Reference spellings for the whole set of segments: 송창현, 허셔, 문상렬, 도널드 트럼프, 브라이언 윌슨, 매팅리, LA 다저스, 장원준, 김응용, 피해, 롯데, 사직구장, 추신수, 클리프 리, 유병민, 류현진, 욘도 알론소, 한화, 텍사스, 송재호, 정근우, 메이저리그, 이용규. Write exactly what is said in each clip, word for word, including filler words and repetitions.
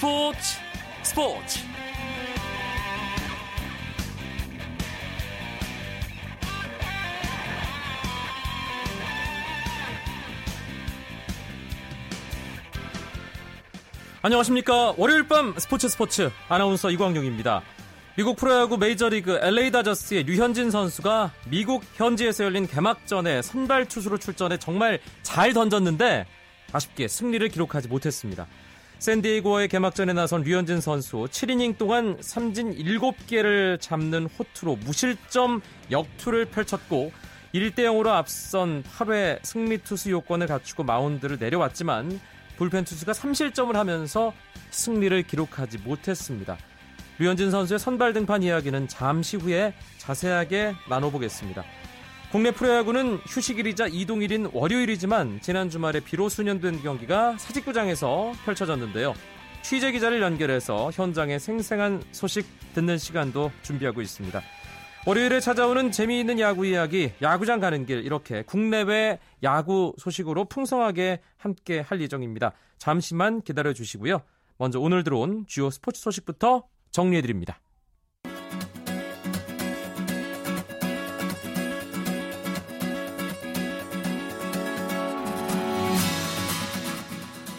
스포츠 스포츠 안녕하십니까. 월요일 밤 스포츠 스포츠 아나운서 이광용입니다. 미국 프로야구 메이저리그 엘에이 다저스의 류현진 선수가 미국 현지에서 열린 개막전에 선발 투수로 출전해 정말 잘 던졌는데 아쉽게 승리를 기록하지 못했습니다. 샌디에이고와의 개막전에 나선 류현진 선수 칠 이닝 동안 삼진 일곱 개를 잡는 호투로 무실점 역투를 펼쳤고 일 대 영으로 앞선 팔 회 승리 투수 요건을 갖추고 마운드를 내려왔지만 불펜 투수가 삼 실점을 하면서 승리를 기록하지 못했습니다. 류현진 선수의 선발 등판 이야기는 잠시 후에 자세하게 나눠보겠습니다. 국내 프로야구는 휴식일이자 이동일인 월요일이지만 지난 주말에 비로 수년된 경기가 사직구장에서 펼쳐졌는데요. 취재기자를 연결해서 현장의 생생한 소식 듣는 시간도 준비하고 있습니다. 월요일에 찾아오는 재미있는 야구 이야기, 야구장 가는 길, 이렇게 국내외 야구 소식으로 풍성하게 함께 할 예정입니다. 잠시만 기다려주시고요. 먼저 오늘 들어온 주요 스포츠 소식부터 정리해드립니다.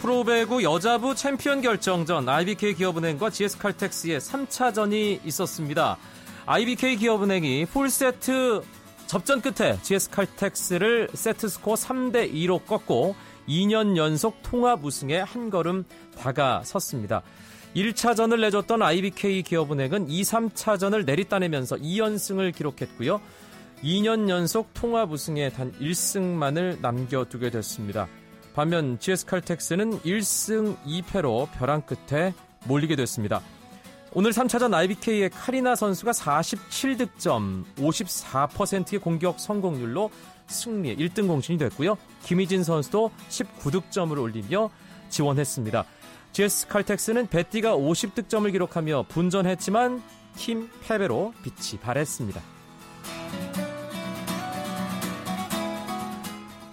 프로배구 여자부 챔피언 결정전 아이비케이 기업은행과 지에스칼텍스의 삼 차전이 있었습니다. 아이비케이 기업은행이 풀세트 접전 끝에 지에스칼텍스를 세트스코어 삼 대 이로 꺾고 이 년 연속 통합 우승에 한 걸음 다가섰습니다. 일 차전을 내줬던 아이비케이 기업은행은 이, 삼 차전을 내리따내면서 이 연승을 기록했고요. 이 년 연속 통합 우승에 단 일 승만을 남겨두게 됐습니다. 반면 지에스칼텍스는 일 승 이 패로 벼랑 끝에 몰리게 됐습니다. 오늘 삼 차전 아이비케이의 카리나 선수가 사십칠 득점, 오십사 퍼센트의 공격 성공률로 승리의 일 등 공신이 됐고요. 김희진 선수도 십구 득점을 올리며 지원했습니다. 지에스칼텍스는 배띠가 오십 득점을 기록하며 분전했지만 팀 패배로 빛이 발했습니다.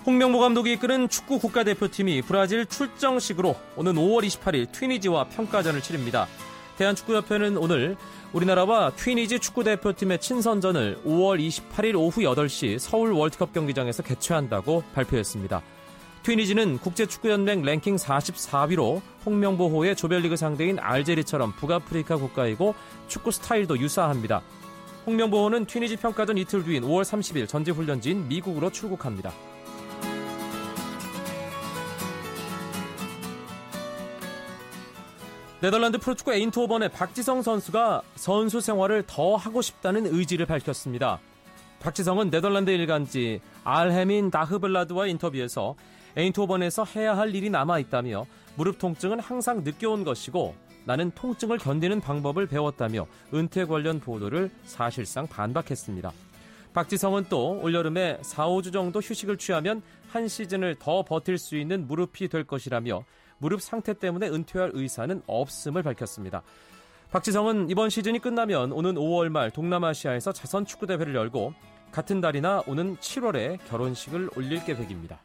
홍명보 감독이 이끄는 축구 국가대표팀이 브라질 출정식으로 오는 오월 이십팔일 튀니지와 평가전을 치릅니다. 대한축구협회는 오늘 우리나라와 튀니지 축구대표팀의 친선전을 오월 이십팔일 오후 여덟 시 서울 월드컵 경기장에서 개최한다고 발표했습니다. 튀니지는 국제축구연맹 랭킹 사십사 위로 홍명보호의 조별리그 상대인 알제리처럼 북아프리카 국가이고 축구 스타일도 유사합니다. 홍명보호는 튀니지 평가전 이틀 뒤인 오월 삼십일 전지훈련지인 미국으로 출국합니다. 네덜란드 프로축구 에인트호번의 박지성 선수가 선수 생활을 더 하고 싶다는 의지를 밝혔습니다. 박지성은 네덜란드 일간지 알헤민 다흐블라드와 인터뷰에서 에인트호번에서 해야 할 일이 남아있다며 무릎 통증은 항상 느껴온 것이고 나는 통증을 견디는 방법을 배웠다며 은퇴 관련 보도를 사실상 반박했습니다. 박지성은 또 올여름에 사, 오 주 정도 휴식을 취하면 한 시즌을 더 버틸 수 있는 무릎이 될 것이라며 무릎 상태 때문에 은퇴할 의사는 없음을 밝혔습니다. 박지성은 이번 시즌이 끝나면 오는 오월 말 동남아시아에서 자선 축구대회를 열고 같은 달이나 오는 칠월에 결혼식을 올릴 계획입니다.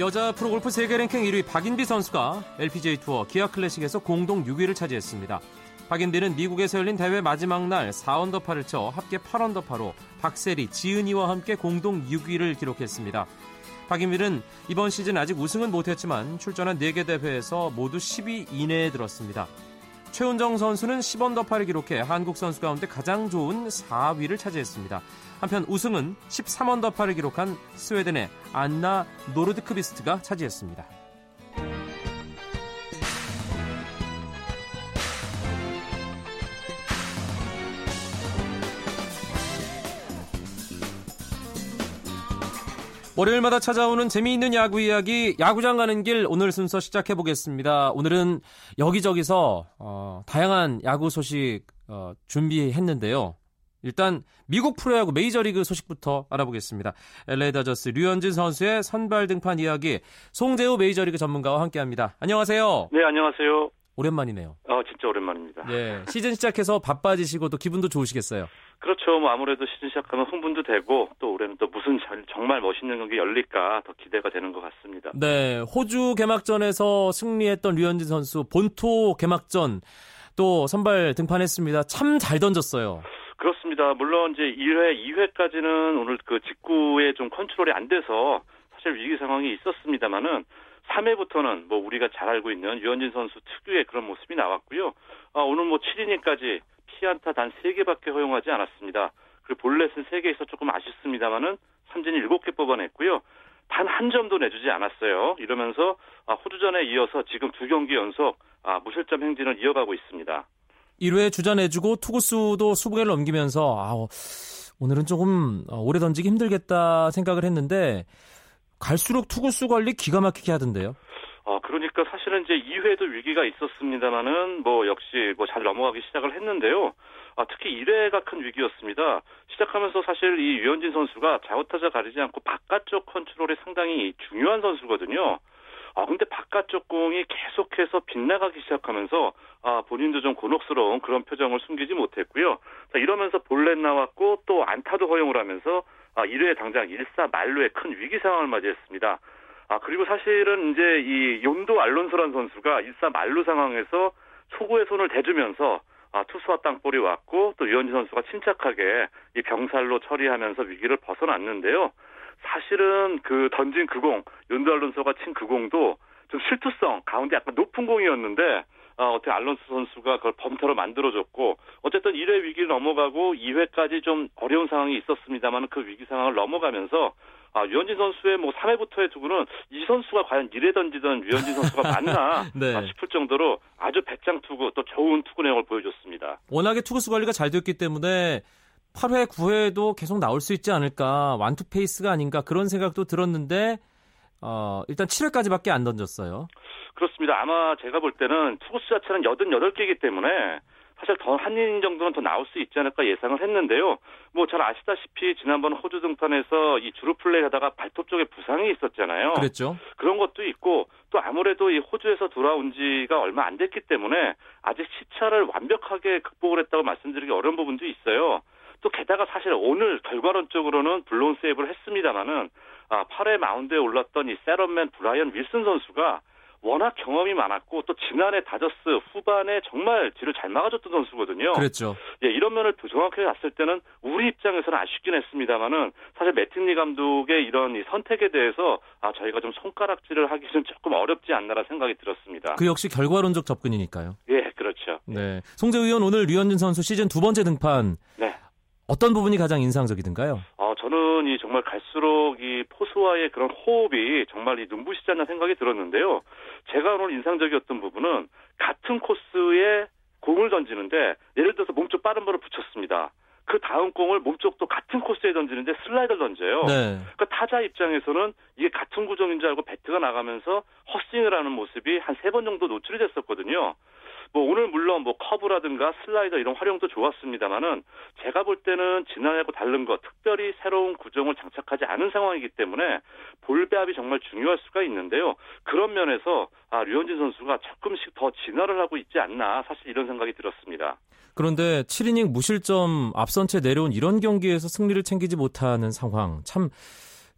여자 프로골프 세계 랭킹 일 위 박인비 선수가 엘피지에이 투어 기아 클래식에서 공동 육 위를 차지했습니다. 박인비는 미국에서 열린 대회 마지막 날 사 언더파를 쳐 합계 팔 언더파로 박세리, 지은이와 함께 공동 육 위를 기록했습니다. 박인비는 이번 시즌 아직 우승은 못했지만 출전한 네 개 대회에서 모두 십 위 이내에 들었습니다. 최은정 선수는 십 언더파를 기록해 한국 선수 가운데 가장 좋은 사 위를 차지했습니다. 한편 우승은 십삼 언더파를 기록한 스웨덴의 안나 노르드크비스트가 차지했습니다. 월요일마다 찾아오는 재미있는 야구 이야기, 야구장 가는 길 오늘 순서 시작해보겠습니다. 오늘은 여기저기서 어, 다양한 야구 소식 어, 준비했는데요. 일단 미국 프로야구 메이저리그 소식부터 알아보겠습니다. 엘에이 다저스 류현진 선수의 선발 등판 이야기, 송재호 메이저리그 전문가와 함께합니다. 안녕하세요. 네, 안녕하세요. 오랜만이네요. 아, 진짜 오랜만입니다. 예, 시즌 시작해서 바빠지시고 또 기분도 좋으시겠어요. 그렇죠. 뭐 아무래도 시즌 시작하면 흥분도 되고 또 올해는 또 무슨 잘, 정말 멋있는 경기 열릴까 더 기대가 되는 것 같습니다. 네, 호주 개막전에서 승리했던 류현진 선수 본토 개막전 또 선발 등판했습니다. 참 잘 던졌어요. 그렇습니다. 물론 이제 일 회, 이 회까지는 오늘 그 직구에 좀 컨트롤이 안 돼서 사실 위기 상황이 있었습니다만은 삼 회부터는 뭐 우리가 잘 알고 있는 류현진 선수 특유의 그런 모습이 나왔고요. 아, 오늘 뭐 칠 이닝까지 피안타 단 세 개밖에 허용하지 않았습니다. 그리고 볼넷은 세 개에서 조금 아쉽습니다만은 삼진 일곱 개 뽑아냈고요. 단 한 점도 내주지 않았어요. 이러면서 아, 호주전에 이어서 지금 두 경기 연속 아, 무실점 행진을 이어가고 있습니다. 일 회 주자 내주고 투구수도 스무 개를 넘기면서 아우, 오늘은 조금 오래 던지기 힘들겠다 생각을 했는데 갈수록 투구수 관리 기가 막히게 하던데요. 아, 그러니까 사실은 이제 이 회도 위기가 있었습니다만은 뭐 역시 뭐 잘 넘어가기 시작을 했는데요. 아, 특히 일 회가 큰 위기였습니다. 시작하면서 사실 이 류현진 선수가 좌우타자 가리지 않고 바깥쪽 컨트롤이 상당히 중요한 선수거든요. 아, 근데 바깥쪽 공이 계속해서 빗나가기 시작하면서 아, 본인도 좀 곤혹스러운 그런 표정을 숨기지 못했고요. 자, 이러면서 볼넷 나왔고 또 안타도 허용을 하면서 아, 일 회에 당장 일사만루의 큰 위기 상황을 맞이했습니다. 아, 그리고 사실은 이제 이 욘도 알론소란 선수가 일사만루 상황에서 초구에 손을 대주면서 아, 투수와 땅볼이 왔고 또 류현진 선수가 침착하게 이 병살로 처리하면서 위기를 벗어났는데요. 사실은 그 던진 그 공, 욘도 알론소가 친 그 공도 좀 실투성, 가운데 약간 높은 공이었는데 어, 어떻게 알론소 선수가 그걸 범타로 만들어줬고 어쨌든 일 회 위기를 넘어가고 이 회까지 좀 어려운 상황이 있었습니다만 그 위기 상황을 넘어가면서 아, 류현진 선수의 뭐 삼 회부터의 투구는 이 선수가 과연 일 회 던지던 류현진 선수가 맞나 네. 아, 싶을 정도로 아주 배짱 투구 또 좋은 투구 내용을 보여줬습니다. 워낙에 투구수 관리가 잘 됐기 때문에 팔 회, 구 회에도 계속 나올 수 있지 않을까, 완투 페이스가 아닌가 그런 생각도 들었는데 어, 일단 칠 회까지밖에 안 던졌어요. 그렇습니다. 아마 제가 볼 때는 투구수 자체는 여든여덟 개이기 때문에 사실 더 한 이닝 정도는 더 나올 수 있지 않을까 예상을 했는데요. 뭐 잘 아시다시피 지난번 호주 등판에서 이 주루 플레이 하다가 발톱 쪽에 부상이 있었잖아요. 그랬죠. 그런 것도 있고 또 아무래도 이 호주에서 돌아온 지가 얼마 안 됐기 때문에 아직 시차를 완벽하게 극복을 했다고 말씀드리기 어려운 부분도 있어요. 또 게다가 사실 오늘 결과론적으로는 블론 세이브를 했습니다만은 아, 팔 회 마운드에 올랐던 이 셋업맨 브라이언 윌슨 선수가 워낙 경험이 많았고 또 지난해 다저스 후반에 정말 뒤를 잘 막아줬던 선수거든요. 그렇죠. 예, 이런 면을 정확하게 봤을 때는 우리 입장에서는 아쉽긴 했습니다만은 사실 매팅리 감독의 이런 이 선택에 대해서 아, 저희가 좀 손가락질을 하기는 조금 어렵지 않나라 생각이 들었습니다. 그 역시 결과론적 접근이니까요. 예, 그렇죠. 네, 송재호 의원 오늘 류현진 선수 시즌 두 번째 등판. 네. 어떤 부분이 가장 인상적이던가요? 어, 저는 이 정말 갈수록 이 포수와의 그런 호흡이 정말 이 눈부시지 않나 생각이 들었는데요. 제가 오늘 인상적이었던 부분은 같은 코스에 공을 던지는데 예를 들어서 몸쪽 빠른 볼을 붙였습니다. 그 다음 공을 몸쪽도 같은 코스에 던지는데 슬라이더를 던져요. 네. 그러니까 타자 입장에서는 이게 같은 구종인 줄 알고 배트가 나가면서 헛스윙을 하는 모습이 한 세 번 정도 노출이 됐었거든요. 뭐 오늘 물론 뭐 커브라든가 슬라이더 이런 활용도 좋았습니다만은 제가 볼 때는 지난해하고 다른 것, 특별히 새로운 구종을 장착하지 않은 상황이기 때문에 볼배합이 정말 중요할 수가 있는데요. 그런 면에서 아, 류현진 선수가 조금씩 더 진화를 하고 있지 않나 사실 이런 생각이 들었습니다. 그런데 칠 이닝 무실점 앞선 채 내려온 이런 경기에서 승리를 챙기지 못하는 상황 참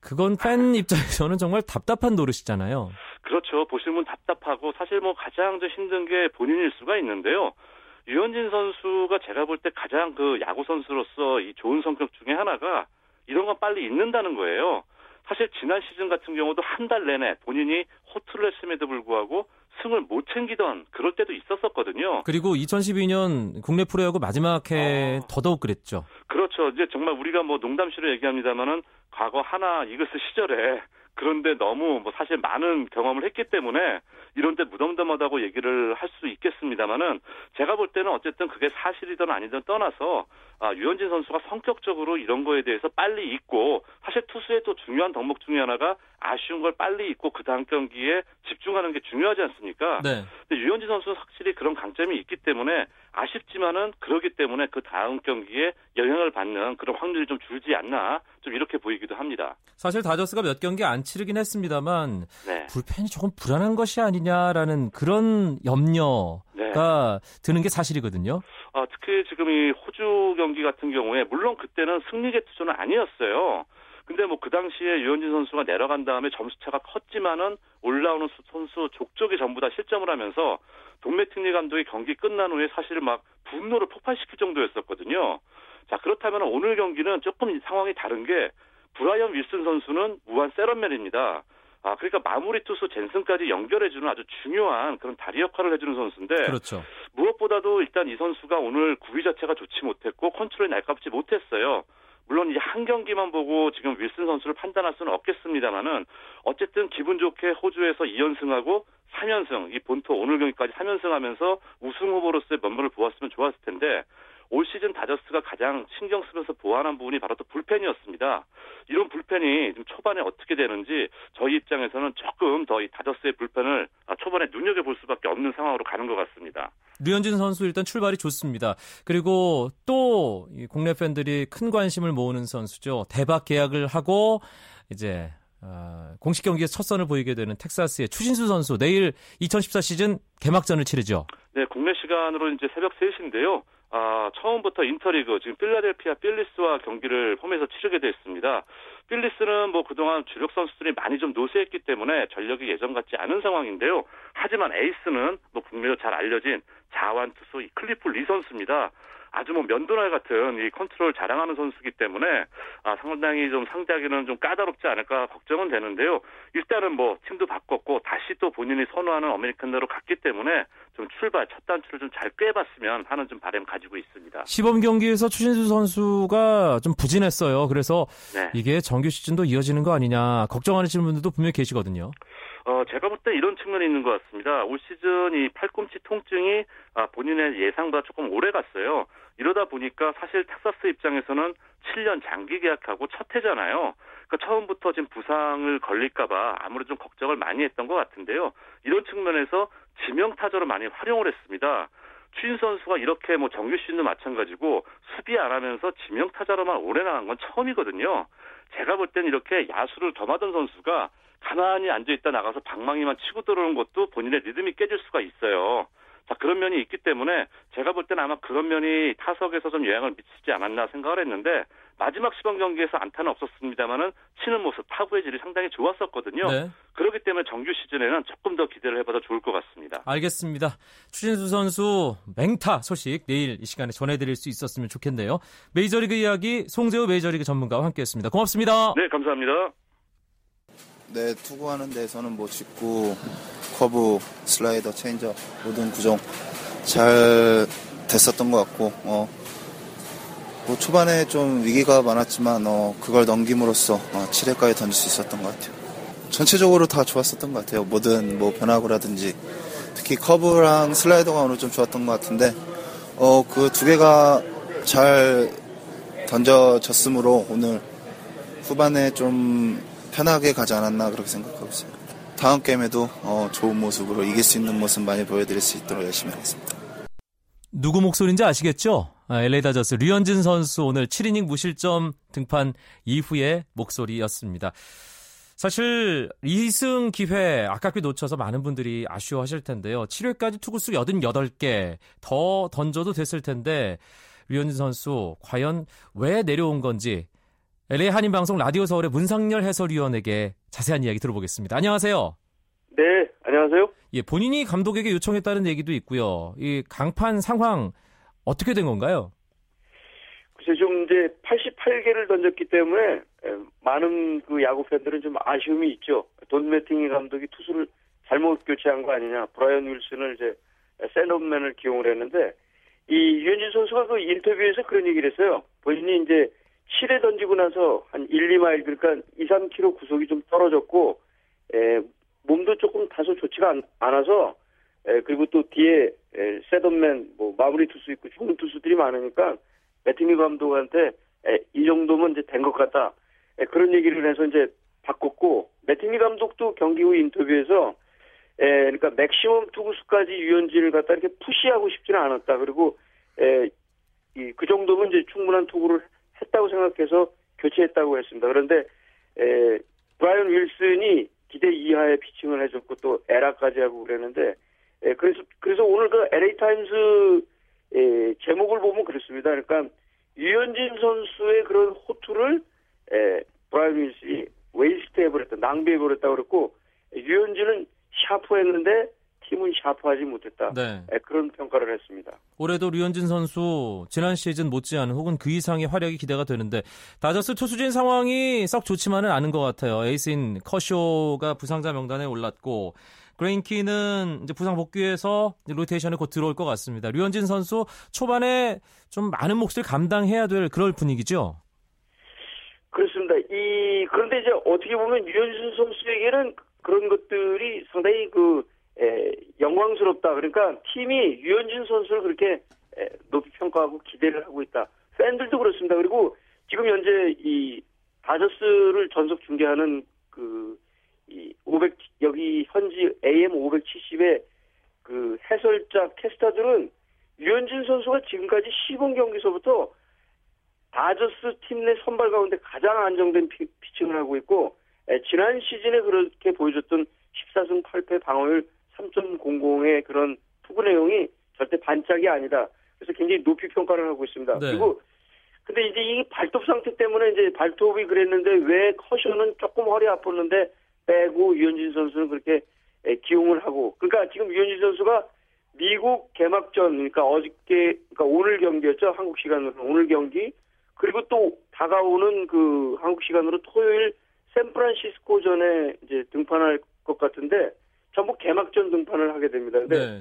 그건 팬 입장에서는 정말 답답한 노릇이잖아요. 그렇죠. 보시면 답답하고 사실 뭐 가장 좀 힘든 게 본인일 수가 있는데요. 류현진 선수가 제가 볼 때 가장 그 야구 선수로서 이 좋은 성격 중에 하나가 이런 건 빨리 잊는다는 거예요. 사실 지난 시즌 같은 경우도 한 달 내내 본인이 호투를 했음에도 불구하고 승을 못 챙기던 그럴 때도 있었었거든요. 그리고 이천십이 년 국내 프로야구 마지막 해 어... 더더욱 그랬죠. 그렇죠. 이제 정말 우리가 뭐 농담시로 얘기합니다만은 과거 하나 이글스 시절에 그런데 너무 뭐 사실 많은 경험을 했기 때문에 이런 데 무덤덤하다고 얘기를 할 수 있겠습니다만은 제가 볼 때는 어쨌든 그게 사실이든 아니든 떠나서 아, 류현진 선수가 성격적으로 이런 거에 대해서 빨리 잊고 사실 투수의 또 중요한 덕목 중에 하나가 아쉬운 걸 빨리 잊고 그 다음 경기에 집중하는 게 중요하지 않습니까? 네. 근데 류현진 선수는 확실히 그런 강점이 있기 때문에 아쉽지만은 그러기 때문에 그 다음 경기에 영향을 받는 그런 확률이 좀 줄지 않나 좀 이렇게 보이기도 합니다. 사실 다저스가 몇 경기 안 치르긴 했습니다만 네. 불펜이 조금 불안한 것이 아니냐라는 그런 염려가 네. 드는 게 사실이거든요. 아, 특히 지금 이 호주 경기 같은 경우에 물론 그때는 승리계 투수는 아니었어요. 근데 뭐 그 당시에 류현진 선수가 내려간 다음에 점수차가 컸지만은 올라오는 선수 족족이 전부 다 실점을 하면서 동매팅리 감독이 경기 끝난 후에 사실 막 분노를 폭발시킬 정도였었거든요. 자, 그렇다면 오늘 경기는 조금 상황이 다른 게 브라이언 윌슨 선수는 무한 셋업맨입니다. 아, 그러니까 마무리 투수 젠슨까지 연결해주는 아주 중요한 그런 다리 역할을 해주는 선수인데 그렇죠. 무엇보다도 일단 이 선수가 오늘 구위 자체가 좋지 못했고 컨트롤이 날카롭지 못했어요. 물론 이제 한 경기만 보고 지금 윌슨 선수를 판단할 수는 없겠습니다만은 어쨌든 기분 좋게 호주에서 이 연승하고 삼 연승, 이 본토 오늘 경기까지 삼 연승하면서 우승 후보로서의 면모를 보았으면 좋았을 텐데 올 시즌 다저스가 가장 신경 쓰면서 보완한 부분이 바로 또 불펜이었습니다. 이런 불펜이 지금 초반에 어떻게 되는지 저희 입장에서는 조금 더 이 다저스의 불펜을 초반에 눈여겨볼 수밖에 없는 상황으로 가는 것 같습니다. 류현진 선수 일단 출발이 좋습니다. 그리고 또 이 국내 팬들이 큰 관심을 모으는 선수죠. 대박 계약을 하고 이제 어, 공식 경기에서 첫 선을 보이게 되는 텍사스의 추신수 선수 내일 이천십사 시즌 개막전을 치르죠. 네, 국내 시간으로 이제 새벽 세 시인데요. 아, 처음부터 인터리그, 지금 필라델피아 필리스와 경기를 홈에서 치르게 됐습니다. 필리스는 뭐 그동안 주력 선수들이 많이 좀 노쇠했기 때문에 전력이 예전 같지 않은 상황인데요. 하지만 에이스는 뭐 국내로 잘 알려진 자완 투수 클리프 리 선수입니다. 아주 뭐 면도날 같은 이 컨트롤 자랑하는 선수이기 때문에 아, 상당히 좀 상대하기는 좀 까다롭지 않을까 걱정은 되는데요. 일단은 뭐 팀도 바꿨고 다시 또 본인이 선호하는 아메리칸으로 갔기 때문에 좀 출발 첫 단추를 좀 잘 꿰봤으면 하는 좀 바람 가지고 있습니다. 시범 경기에서 추신수 선수가 좀 부진했어요. 그래서 네. 이게 정규 시즌도 이어지는 거 아니냐 걱정하시는 분들도 분명히 계시거든요. 어, 제가 볼 때 이런 측면이 있는 것 같습니다. 올 시즌 이 팔꿈치 통증이 아, 본인의 예상보다 조금 오래 갔어요. 이러다 보니까 사실 텍사스 입장에서는 칠 년 장기 계약하고 첫 해잖아요. 그러니까 처음부터 지금 부상을 걸릴까봐 아무래도 좀 걱정을 많이 했던 것 같은데요. 이런 측면에서 지명타자로 많이 활용을 했습니다. 추신수 선수가 이렇게 뭐 정규 시즌도 마찬가지고 수비 안 하면서 지명타자로만 오래 나간 건 처음이거든요. 제가 볼 땐 이렇게 야수를 겸하던 선수가 가만히 앉아있다 나가서 방망이만 치고 들어오는 것도 본인의 리듬이 깨질 수가 있어요. 자, 그런 면이 있기 때문에 제가 볼 때는 아마 그런 면이 타석에서 좀 영향을 미치지 않았나 생각을 했는데 마지막 시범 경기에서 안타는 없었습니다만은 치는 모습, 타구의 질이 상당히 좋았었거든요. 네. 그렇기 때문에 정규 시즌에는 조금 더 기대를 해봐도 좋을 것 같습니다. 알겠습니다. 추신수 선수 맹타 소식 내일 이 시간에 전해드릴 수 있었으면 좋겠네요. 메이저리그 이야기 송재호 메이저리그 전문가와 함께했습니다. 고맙습니다. 네, 감사합니다. 네, 투구하는 데서는 뭐 직구, 커브, 슬라이더, 체인지업 모든 구종 잘 됐었던 것 같고 어, 뭐 초반에 좀 위기가 많았지만 어, 그걸 넘김으로써 어, 칠 회까지 던질 수 있었던 것 같아요. 전체적으로 다 좋았었던 것 같아요. 모든 뭐 변화구라든지 특히 커브랑 슬라이더가 오늘 좀 좋았던 것 같은데 어, 그 두 개가 잘 던져졌으므로 오늘 후반에 좀 편하게 가지 않았나 그렇게 생각하고 있어요. 다음 게임에도 어, 좋은 모습으로 이길 수 있는 모습 많이 보여드릴 수 있도록 열심히 하겠습니다. 누구 목소리인지 아시겠죠? 아, 엘에이 다저스 류현진 선수 오늘 칠 이닝 무실점 등판 이후의 목소리였습니다. 사실 이 승 기회 아깝게 놓쳐서 많은 분들이 아쉬워하실 텐데요. 칠 회까지 투구수 여든여덟 개 더 던져도 됐을 텐데 류현진 선수 과연 왜 내려온 건지 엘에이 한인방송 라디오 서울의 문상렬 해설위원에게 자세한 이야기 들어보겠습니다. 안녕하세요. 네, 안녕하세요. 예, 본인이 감독에게 요청했다는 얘기도 있고요. 이 강판 상황 어떻게 된 건가요? 글쎄, 좀 이제 팔십팔 개를 던졌기 때문에 많은 그 야구 팬들은 좀 아쉬움이 있죠. 돈 매팅리 감독이 투수를 잘못 교체한 거 아니냐. 브라이언 윌슨을 이제 셋업맨을 기용을 했는데 이 류현진 선수가 그 인터뷰에서 그런 얘기를 했어요. 본인이 이제 칠 회 던지고 나서 한 일, 이 마일 그러니까 이, 삼 킬로미터 구속이 좀 떨어졌고 에, 몸도 조금 다소 좋지가 않, 않아서 에, 그리고 또 뒤에 에, 셋업맨 뭐 마무리 투수 있고 좋은 투수들이 많으니까 매팅리 감독한테 에, 이 정도면 이제 된 것 같다 에, 그런 얘기를 해서 이제 바꿨고, 매팅리 감독도 경기 후 인터뷰에서 에, 그러니까 맥시멈 투구수까지 류현진을 갖다 이렇게 푸시하고 싶지는 않았다. 그리고 에, 이, 그 정도면 이제 충분한 투구를 했다고 생각해서 교체했다고 했습니다. 그런데 에, 브라이언 윌슨이 기대 이하의 피칭을 해줬고 또 에라까지 하고 그랬는데 에, 그래서 그래서 오늘 그 엘에이 타임스 에, 제목을 보면 그렇습니다. 그러니까 류현진 선수의 그런 호투를 에, 브라이언 윌슨이 웨이스트해버렸다, 낭비해버렸다고 그랬고 류현진은 샤프했는데 팀은 샤프하지 못했다. 네. 에, 그런 평가를 했습니다. 올해도 류현진 선수 지난 시즌 못지않은 혹은 그 이상의 활약이 기대가 되는데 다저스 투수진 상황이 썩 좋지만은 않은 것 같아요. 에이스인 커쇼가 부상자 명단에 올랐고 그레인키는 이제 부상 복귀해서 이제 로테이션에 곧 들어올 것 같습니다. 류현진 선수 초반에 좀 많은 몫을 감당해야 될 그럴 분위기죠? 그렇습니다. 이 그런데 이제 어떻게 보면 류현진 선수에게는 그런 것들이 상당히 그 에, 영광스럽다. 그러니까 팀이 류현진 선수를 그렇게 에, 높이 평가하고 기대를 하고 있다. 팬들도 그렇습니다. 그리고 지금 현재 이 다저스를 전속 중계하는 그 이 오백 여기 현지 에이엠 오백칠십의 그 해설자 캐스터들은 류현진 선수가 지금까지 시범 경기서부터 다저스 팀 내 선발 가운데 가장 안정된 피, 피칭을 하고 있고 에, 지난 시즌에 그렇게 보여줬던 십사승 팔패 방어율 삼 점 공공의 그런 투구 내용이 절대 반짝이 아니다. 그래서 굉장히 높이 평가를 하고 있습니다. 네. 그리고 근데 이제 이 발톱 상태 때문에 이제 발톱이 그랬는데 왜 커쇼는 조금 허리 아팠는데 빼고 류현진 선수는 그렇게 기용을 하고 그러니까 지금 류현진 선수가 미국 개막전 그러니까 어저께 그러니까 오늘 경기였죠. 한국 시간으로 오늘 경기 그리고 또 다가오는 그 한국 시간으로 토요일 샌프란시스코전에 이제 등판할 것 같은데 전부 개막전 등판을 하게 됩니다. 근데 네.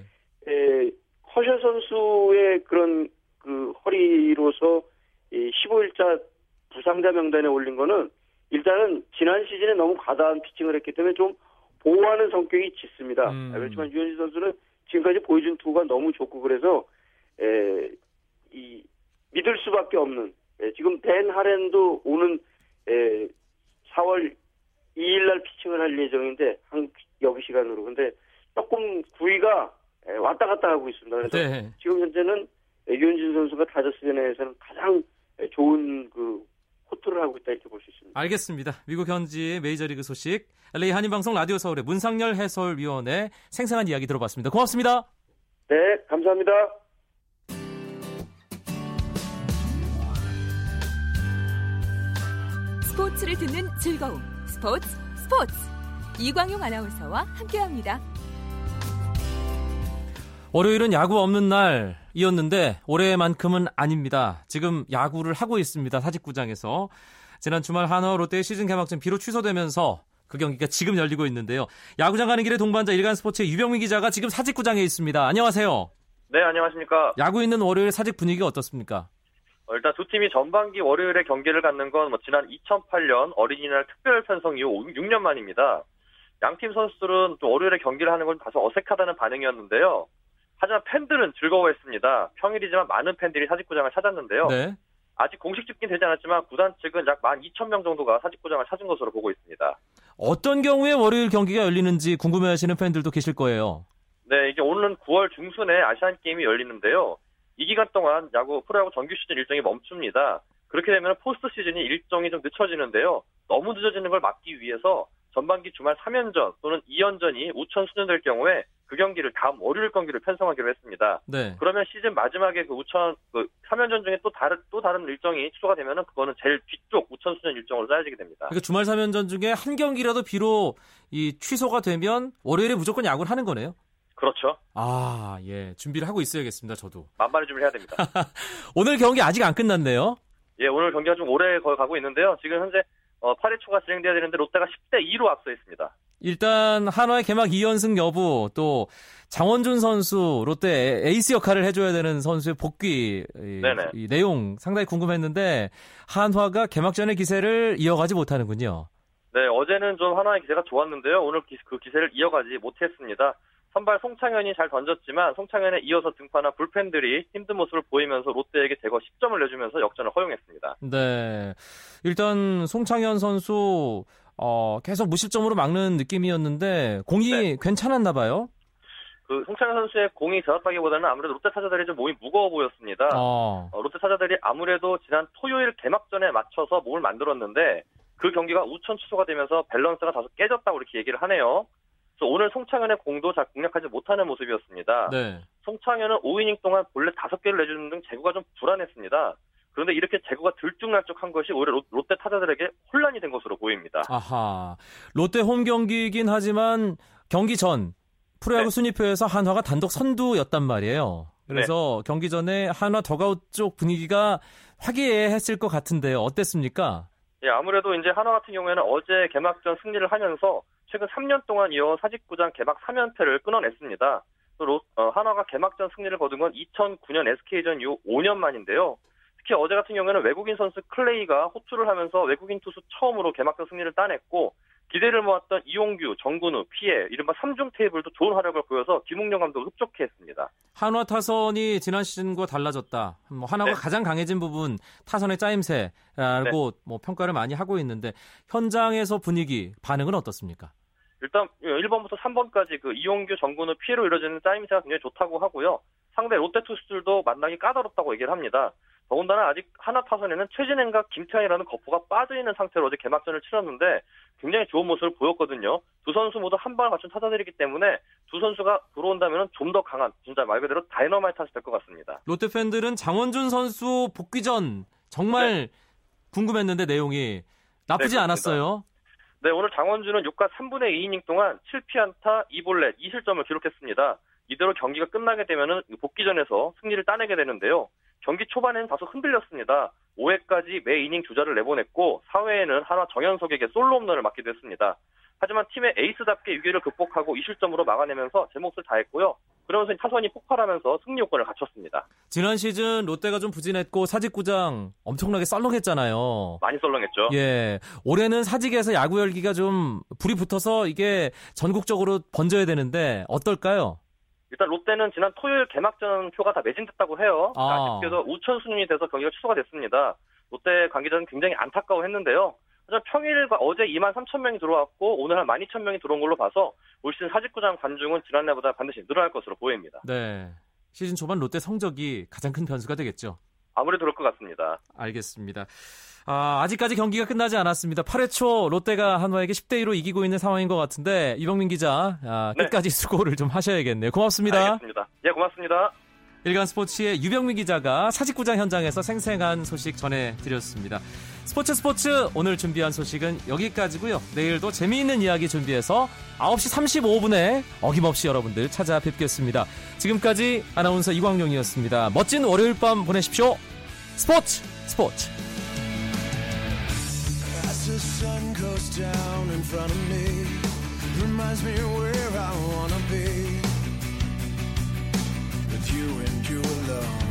에, 허셔 선수의 그런 그 허리로서 이 십오일차 부상자 명단에 올린 거는 일단은 지난 시즌에 너무 과다한 피칭을 했기 때문에 좀 보호하는 성격이 짙습니다. 음. 그렇지만 류현진 선수는 지금까지 보여준 투구가 너무 좋고 그래서 에, 이, 믿을 수밖에 없는 에, 지금 댄 하렌도 오는 에, 사월 이일 날 피칭을 할 예정인데 한국 여기 시간으로 근데 조금 구위가 왔다 갔다 하고 있습니다. 그래서 네. 지금 현재는 류현진 선수가 다저스전에서는 가장 좋은 그 호투를 하고 있다 이렇게 볼 수 있습니다. 알겠습니다. 미국 현지 메이저리그 소식 엘에이 한인방송 라디오 서울의 문상렬 해설위원의 생생한 이야기 들어봤습니다. 고맙습니다. 네, 감사합니다. 스포츠를 듣는 즐거움. 스포츠 스포츠 이광용 아나운서와 함께합니다. 월요일은 야구 없는 날이었는데 올해만큼은 아닙니다. 지금 야구를 하고 있습니다. 사직구장에서. 지난 주말 한화 롯데의 시즌 개막전 비로 취소되면서 그 경기가 지금 열리고 있는데요. 야구장 가는 길에 동반자 일간스포츠의 유병민 기자가 지금 사직구장에 있습니다. 안녕하세요. 네, 안녕하십니까. 야구 있는 월요일 사직 분위기가 어떻습니까? 일단 두 팀이 전반기 월요일에 경기를 갖는 건 뭐 지난 이천팔년 어린이날 특별 편성 이후 육년 만입니다. 양팀 선수들은 또 월요일에 경기를 하는 건 다소 어색하다는 반응이었는데요. 하지만 팬들은 즐거워했습니다. 평일이지만 많은 팬들이 사직구장을 찾았는데요. 네. 아직 공식 집계는 되지 않았지만 구단 측은 약 만 이천 명 정도가 사직구장을 찾은 것으로 보고 있습니다. 어떤 경우에 월요일 경기가 열리는지 궁금해하시는 팬들도 계실 거예요. 네, 이제 오늘은 구월 중순에 아시안게임이 열리는데요. 이 기간 동안 야구, 프로야구 정규 시즌 일정이 멈춥니다. 그렇게 되면 포스트 시즌이 일정이 좀 늦춰지는데요. 너무 늦어지는 걸 막기 위해서 전반기 주말 삼연전 또는 이연전이 우천 수전될 경우에 그 경기를 다음 월요일 경기를 편성하기로 했습니다. 네. 그러면 시즌 마지막에 그 우천, 그 삼연전 중에 또 다른, 또 다른 일정이 취소가 되면은 그거는 제일 뒤쪽 우천 수전 일정으로 짜여지게 됩니다. 그러니까 주말 삼연전 중에 한 경기라도 비로 이 취소가 되면 월요일에 무조건 야구를 하는 거네요? 그렇죠. 아, 예. 준비를 하고 있어야겠습니다, 저도. 만반의 준비를 해야 됩니다. 오늘 경기 아직 안 끝났네요? 예, 오늘 경기가 좀 오래 가고 있는데요. 지금 현재 팔회 초가 진행되어야 되는데 롯데가 십대 이로 앞서 있습니다. 일단 한화의 개막 이연승 여부, 또 장원준 선수, 롯데 에이스 역할을 해줘야 되는 선수의 복귀 이, 이 내용 상당히 궁금했는데 한화가 개막전의 기세를 이어가지 못하는군요. 네, 어제는 좀 한화의 기세가 좋았는데요. 오늘 그 기세를 이어가지 못했습니다. 선발 송창현이 잘 던졌지만 송창현에 이어서 등판한 불펜들이 힘든 모습을 보이면서 롯데에게 대거 십 점을 내주면서 역전을 허용했습니다. 네, 일단 송창현 선수 어, 계속 무실점으로 막는 느낌이었는데 공이 네. 괜찮았나 봐요. 그 송창현 선수의 공이 잡았다기보다는 아무래도 롯데 타자들이 좀 몸이 무거워 보였습니다. 어. 어, 롯데 타자들이 아무래도 지난 토요일 개막전에 맞춰서 몸을 만들었는데 그 경기가 우천 취소가 되면서 밸런스가 다소 깨졌다고 이렇게 얘기를 하네요. 그래서 오늘 송창현의 공도 잘 공략하지 못하는 모습이었습니다. 네. 송창현은 오 이닝 동안 본래 다섯 개를 내주는 등 제구가 좀 불안했습니다. 그런데 이렇게 제구가 들쭉날쭉한 것이 오히려 롯, 롯데 타자들에게 혼란이 된 것으로 보입니다. 아하. 롯데 홈 경기이긴 하지만 경기 전 프로야구 네. 순위표에서 한화가 단독 선두였단 말이에요. 그래서 네. 경기 전에 한화 더가웃 쪽 분위기가 화기애애했을 것 같은데요. 어땠습니까? 예, 아무래도 이제 한화 같은 경우에는 어제 개막전 승리를 하면서 최근 삼 년 동안 이어온 사직구장 개막 삼 연패를 끊어냈습니다. 또 어, 한화가 개막전 승리를 거둔 건 이천구 년 에스케이전 이후 오 년 만인데요. 특히 어제 같은 경우에는 외국인 선수 클레이가 호투를 하면서 외국인 투수 처음으로 개막전 승리를 따냈고 기대를 모았던 이용규, 정근우, 피해, 이른바 삼중 테이블도 좋은 활약을 보여서 김응용 감독을 흡족해 했습니다. 한화 타선이 지난 시즌과 달라졌다. 뭐 한화가 네. 가장 강해진 부분 타선의 짜임새라고 네. 뭐 평가를 많이 하고 있는데 현장에서 분위기, 반응은 어떻습니까? 일단 일 번부터 삼 번까지 그 이용규, 정근우, 피해로 이루어지는 짜임새가 굉장히 좋다고 하고요. 상대 롯데 투수들도 만나기 까다롭다고 얘기를 합니다. 더군다나 아직 한화 타선에는 최진행과 김태환이라는 거포가 빠져있는 상태로 어제 개막전을 치렀는데 굉장히 좋은 모습을 보였거든요. 두 선수 모두 한 발 갖춘 타자들이기 때문에 두 선수가 들어온다면 좀 더 강한, 진짜 말 그대로 다이너마이트 탓이 될 것 같습니다. 롯데 팬들은 장원준 선수 복귀전 정말 네. 궁금했는데 내용이 나쁘지 네, 않았어요. 네, 오늘 장원준은 육 과 삼 분의 이 이닝 동안 칠 피안타, 이 볼넷, 이 실점을 기록했습니다. 이대로 경기가 끝나게 되면 복귀전에서 승리를 따내게 되는데요. 경기 초반에는 다소 흔들렸습니다. 오 회까지 매 이닝 주자를 내보냈고 사 회에는 한화 정현석에게 솔로 홈런을 맞기도 했습니다. 하지만 팀의 에이스답게 위기를 극복하고 이 실점으로 막아내면서 제 몫을 다했고요. 그러면서 타선이 폭발하면서 승리 요건을 갖췄습니다. 지난 시즌 롯데가 좀 부진했고 사직구장 엄청나게 썰렁했잖아요. 많이 썰렁했죠. 예, 올해는 사직에서 야구 열기가 좀 불이 붙어서 이게 전국적으로 번져야 되는데 어떨까요? 일단 롯데는 지난 토요일 개막전 표가 다 매진됐다고 해요. 아. 아쉽게도 우천 순위 돼서 경기가 취소가 됐습니다. 롯데 관계자는 굉장히 안타까워했는데요. 하지만 평일과 어제 이만 삼천 명이 들어왔고 오늘 한 만 이천 명이 들어온 걸로 봐서 올 시즌 사직구장 관중은 지난해보다 반드시 늘어날 것으로 보입니다. 네, 시즌 초반 롯데 성적이 가장 큰 변수가 되겠죠. 아무래도 그럴 것 같습니다. 알겠습니다. 아, 아직까지 경기가 끝나지 않았습니다. 팔 회 초 롯데가 한화에게 십 대 이로 이기고 있는 상황인 것 같은데 이병민 기자 아, 끝까지 네. 수고를 좀 하셔야겠네요. 고맙습니다. 알겠습니다. 예, 고맙습니다. 일간 스포츠의 유병민 기자가 사직구장 현장에서 생생한 소식 전해드렸습니다. 스포츠 스포츠 오늘 준비한 소식은 여기까지고요. 내일도 재미있는 이야기 준비해서 아홉 시 삼십오 분에 어김없이 여러분들 찾아뵙겠습니다. 지금까지 아나운서 이광용이었습니다. 멋진 월요일 밤 보내십시오. 스포츠 스포츠. As the sun goes down in front of me, reminds me where I wanna be. With you and you alone.